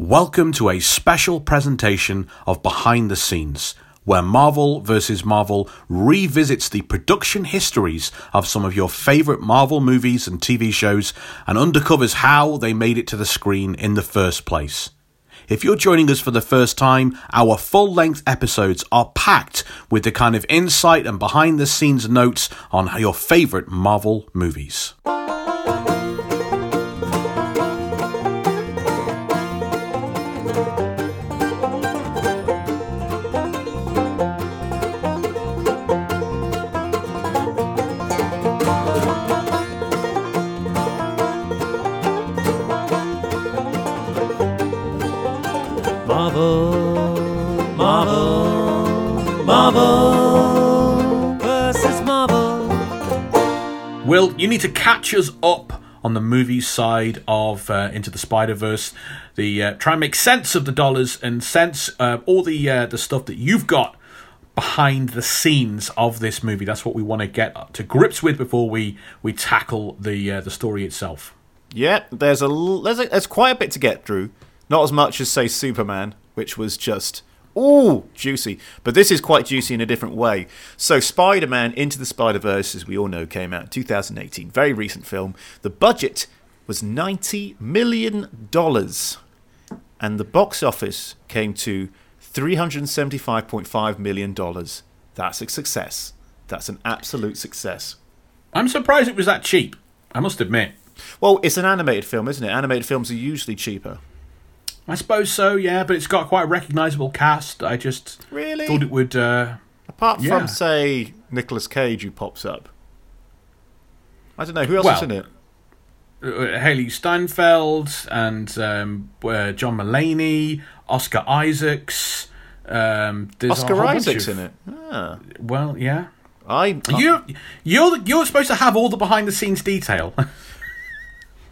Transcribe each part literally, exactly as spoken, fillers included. Welcome to a special presentation of Behind the Scenes, where Marvel versus. Marvel revisits the production histories of some of your favourite Marvel movies and T V shows and uncovers how they made it to the screen in the first place. If you're joining us for the first time, our full-length episodes are packed with the kind of insight and behind-the-scenes notes on your favourite Marvel movies. Will, you need to catch us up on the movie side of uh, Into the Spider-Verse. The uh, try and make sense of the dollars and sense uh, all the uh, the stuff that you've got behind the scenes of this movie. That's what we want to get to grips with before we we tackle the uh, the story itself. Yeah, there's a there's a, there's quite a bit to get through. Not as much as say Superman, which was just ooh, juicy. But this is quite juicy in a different way. So Spider-Man Into the Spider-Verse, as we all know, came out in two thousand eighteen. Very recent film. The budget was ninety million dollars. And the box office came to three hundred seventy-five point five million dollars. That's a success. That's an absolute success. I'm surprised it was that cheap, I must admit. Well, it's an animated film, isn't it? Animated films are usually cheaper. I suppose so, yeah, but it's got quite a recognisable cast. I just really? thought it would... Uh, Apart yeah. from, say, Nicolas Cage, who pops up. I don't know, who else well, is in it? Uh, Haley Steinfeld and um, uh, John Mulaney, Oscar Isaacs. Um, Oscar Isaacs of, in it? Ah. Well, yeah. I. You, you're, you're supposed to have all the behind-the-scenes detail.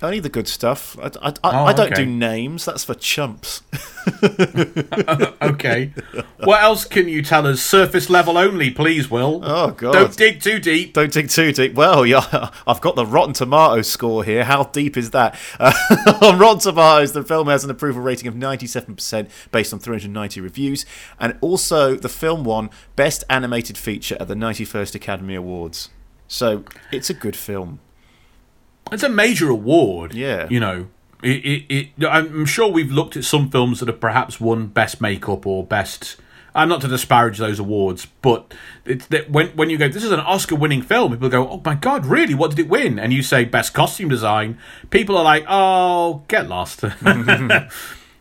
Only the good stuff. I, I, I, oh, I don't okay. do names. That's for chumps. Okay. What else can you tell us? Surface level only, please, Will. Oh, God. Don't dig too deep. Don't dig too deep. Well, yeah, I've got the Rotten Tomatoes score here. How deep is that? Uh, on Rotten Tomatoes, the film has an approval rating of ninety-seven percent based on three hundred ninety reviews. And also, the film won Best Animated Feature at the ninety-first Academy Awards. So, it's a good film. It's a major award, yeah. You know, it, it, it. I'm sure we've looked at some films that have perhaps won best makeup or best. I'm not to disparage those awards, but it's that when when you go, this is an Oscar-winning film. People go, oh my God, really? What did it win? And you say best costume design. People are like, oh, get lost.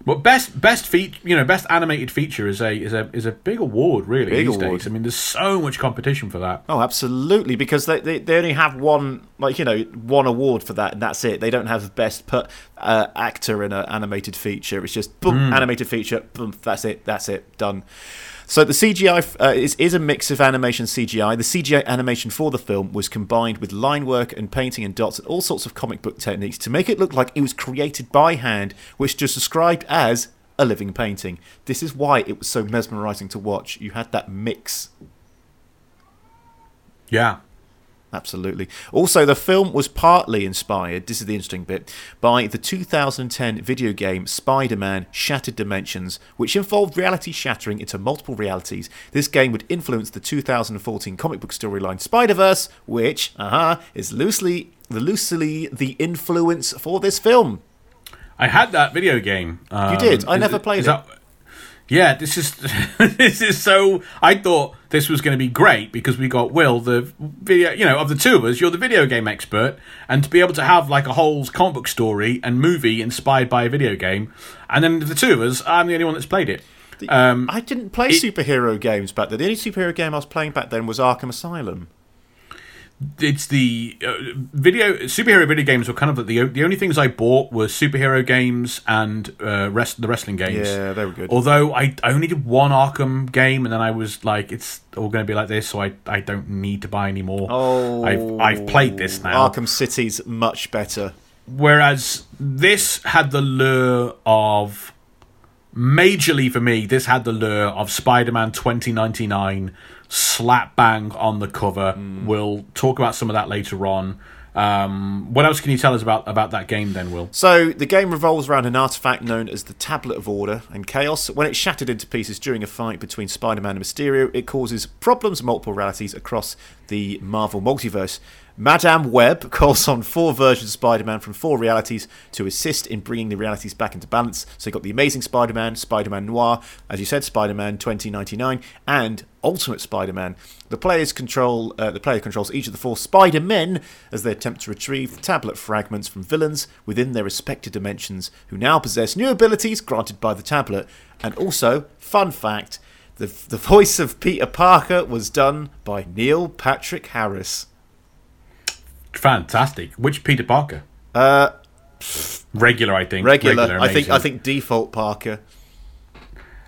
But best best feature, you know, best animated feature is a is a is a big award, really. Big these award. days. I mean, there's so much competition for that. Oh, absolutely, because they, they, they only have one, like you know, one award for that, and that's it. They don't have best per, uh, actor in an animated feature. It's just boom, mm. animated feature, boom, that's it, that's it, done. So the C G I uh, is, is a mix of animation and C G I. The C G I animation for the film was combined with line work and painting and dots and all sorts of comic book techniques to make it look like it was created by hand, which is described as a living painting. This is why it was so mesmerising to watch. You had that mix. Yeah. Absolutely. Also, the film was partly inspired, this is the interesting bit, by the two thousand ten video game Spider-Man: Shattered Dimensions, which involved reality shattering into multiple realities. This game would influence the two thousand fourteen comic book storyline Spider-Verse, which, aha, uh-huh, is loosely, loosely the influence for this film. I had that video game. Um, you did? I is, never played it. That- Yeah, this is this is so... I thought this was going to be great because we got Will, the video... You know, of the two of us, you're the video game expert. And to be able to have like a whole comic book story and movie inspired by a video game. And then the two of us, I'm the only one that's played it. Um, I didn't play it, superhero games back then. The only superhero game I was playing back then was Arkham Asylum. It's the uh, video superhero video games were kind of the the only things I bought were superhero games and uh, rest the wrestling games. Yeah, they were good. Although I only did one Arkham game, and then I was like, it's all going to be like this, so I, I don't need to buy any more. Oh, I've I've played this now. Arkham City's much better. Whereas this had the lure of, majorly for me, this had the lure of Spider-Man twenty ninety-nine. Slap bang on the cover. Mm. We'll talk about some of that later on. Um, what else can you tell us about, about that game then, Will? So the game revolves around an artifact known as the Tablet of Order and Chaos. When it's shattered into pieces during a fight between Spider-Man and Mysterio, it causes problems and multiple realities across the Marvel multiverse. Madame Web calls on four versions of Spider-Man from four realities to assist in bringing the realities back into balance. So you've got The Amazing Spider-Man, Spider-Man Noir, as you said, Spider-Man twenty ninety-nine, and Ultimate Spider-Man. The players control. Uh, the player controls each of the four Spider-Men as they attempt to retrieve the tablet fragments from villains within their respective dimensions, who now possess new abilities granted by the tablet. And also, fun fact, the, the voice of Peter Parker was done by Neil Patrick Harris. Fantastic. Which Peter Parker? Uh, regular, I think. Regular. regular I think. I think default Parker.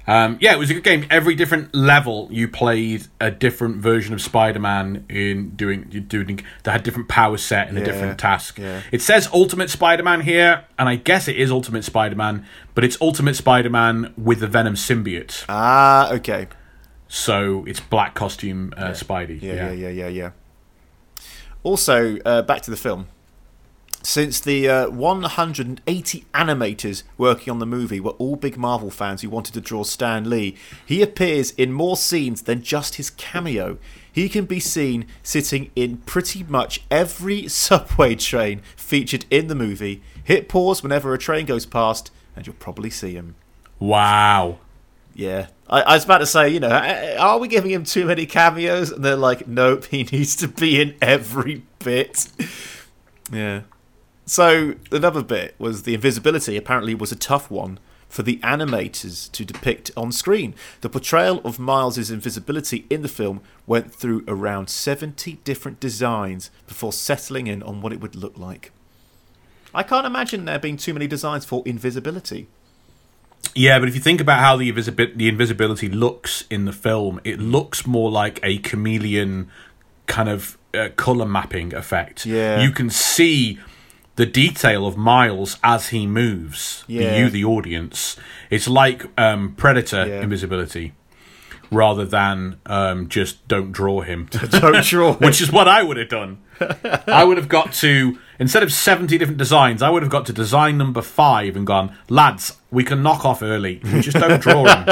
Um, yeah, it was a good game. Every different level, you played a different version of Spider-Man in doing doing that had different power set and yeah, a different task. Yeah. It says Ultimate Spider-Man here, and I guess it is Ultimate Spider-Man, but it's Ultimate Spider-Man with the Venom symbiote. Ah, okay. So it's black costume uh, yeah. Spidey. Yeah, yeah, yeah, yeah, yeah. yeah. Also, uh, back to the film. Since the uh, one hundred eighty animators working on the movie were all big Marvel fans who wanted to draw Stan Lee, he appears in more scenes than just his cameo. He can be seen sitting in pretty much every subway train featured in the movie. Hit pause whenever a train goes past, and you'll probably see him. Wow. Yeah. I, I was about to say, you know, are we giving him too many cameos? And they're like, nope, he needs to be in every bit. Yeah. So another bit was the invisibility apparently was a tough one for the animators to depict on screen. The portrayal of Miles' invisibility in the film went through around seventy different designs before settling in on what it would look like. I can't imagine there being too many designs for invisibility. Yeah, but if you think about how the, invisibi- the invisibility looks in the film, it looks more like a chameleon kind of uh, colour mapping effect. Yeah. You can see the detail of Miles as he moves, yeah. you, the audience. It's like um, Predator yeah. invisibility, rather than um, just don't draw him. Don't draw him. Which is what I would have done. I would have got to, instead of seventy different designs, I would have got to design number five and gone, lads, we can knock off early. We just don't draw him.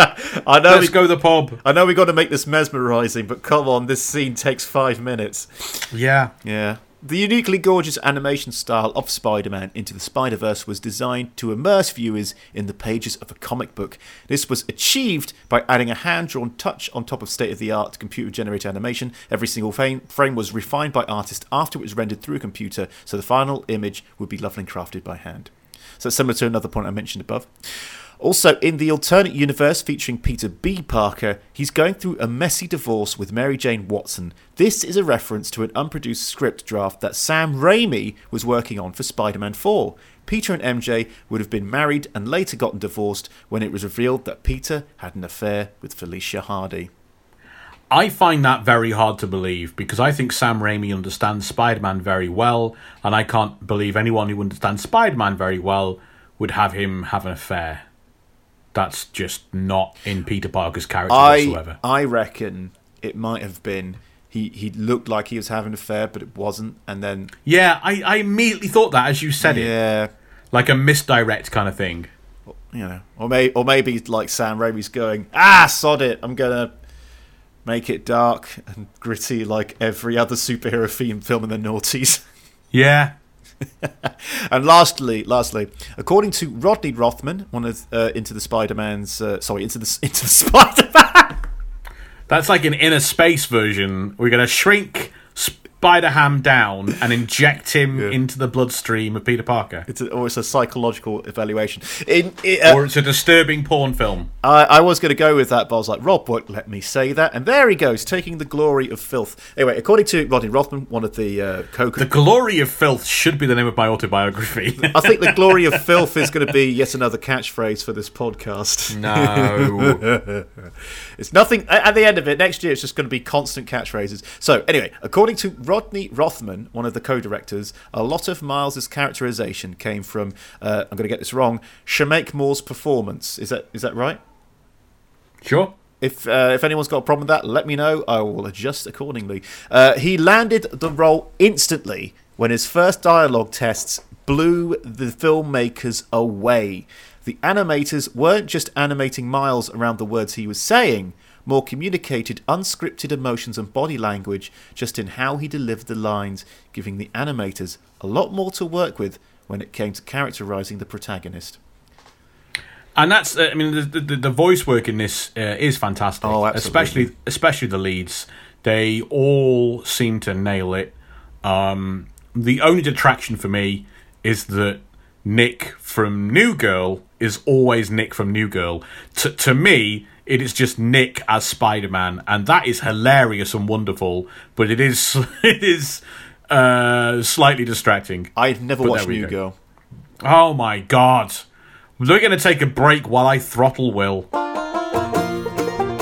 I know Let's we, go to the pub. I know we got to make this mesmerising, but come on, this scene takes five minutes. Yeah. Yeah. The uniquely gorgeous animation style of Spider-Man Into the Spider-Verse was designed to immerse viewers in the pages of a comic book. This was achieved by adding a hand-drawn touch on top of state-of-the-art computer-generated animation. Every single frame was refined by artists after it was rendered through a computer, so the final image would be lovingly crafted by hand. So similar to another point I mentioned above. Also, in the alternate universe featuring Peter B. Parker, he's going through a messy divorce with Mary Jane Watson. This is a reference to an unproduced script draft that Sam Raimi was working on for Spider-Man four. Peter and M J would have been married and later gotten divorced when it was revealed that Peter had an affair with Felicia Hardy. I find that very hard to believe because I think Sam Raimi understands Spider-Man very well, and I can't believe anyone who understands Spider-Man very well would have him have an affair. That's just not in Peter Parker's character I, whatsoever. I reckon it might have been he, he looked like he was having an affair, but it wasn't. And then yeah, I, I immediately thought that as you said yeah. it. Yeah, like a misdirect kind of thing. You know, or may or maybe like Sam Raimi's going, ah, sod it, I'm gonna make it dark and gritty like every other superhero theme film in the noughties. Yeah. And lastly, lastly, according to Rodney Rothman, one of uh, Into the Spider-Man's, uh, sorry, Into the Into the Spider-Man. That's like an inner space version. We're going to shrink Spider-Ham down and inject him yeah. into the bloodstream of Peter Parker. It's a, or it's a psychological evaluation. In, it, uh, or it's a disturbing porn film. I, I was going to go with that, but I was like, Rob won't let me say that. And there he goes, taking the glory of filth. Anyway, according to Rodney Rothman, one of the uh, co- The Glory of Filth should be the name of my autobiography. I think The Glory of Filth is going to be yet another catchphrase for this podcast. No. It's nothing. At the end of it, next year it's just going to be constant catchphrases. So anyway, according to Rodney Rothman, one of the co-directors, a lot of Miles' characterization came from, uh, I'm going to get this wrong, Shemake Moore's performance. Is that is that right? Sure. If uh, if anyone's got a problem with that, let me know. I will adjust accordingly. Uh, he landed the role instantly when his first dialogue tests blew the filmmakers away. The animators weren't just animating miles around the words he was saying, more communicated unscripted emotions and body language just in how he delivered the lines, giving the animators a lot more to work with when it came to characterising the protagonist. And that's, I mean, the the, the voice work in this uh, is fantastic. Oh, absolutely. Especially, especially the leads. They all seem to nail it. Um, the only detraction for me is that Nick from New Girl is always Nick from New Girl. T- to me, it is just Nick as Spider-Man, and that is hilarious and wonderful, but it is it is uh, slightly distracting. I've never but watched New go. Girl. Oh my god. We're going to take a break while I throttle Will.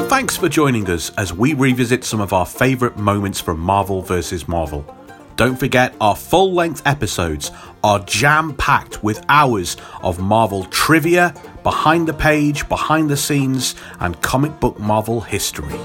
Thanks for joining us as we revisit some of our favourite moments from Marvel versus. Marvel. Don't forget, our full-length episodes are jam-packed with hours of Marvel trivia, behind the page, behind the scenes, and comic book Marvel history.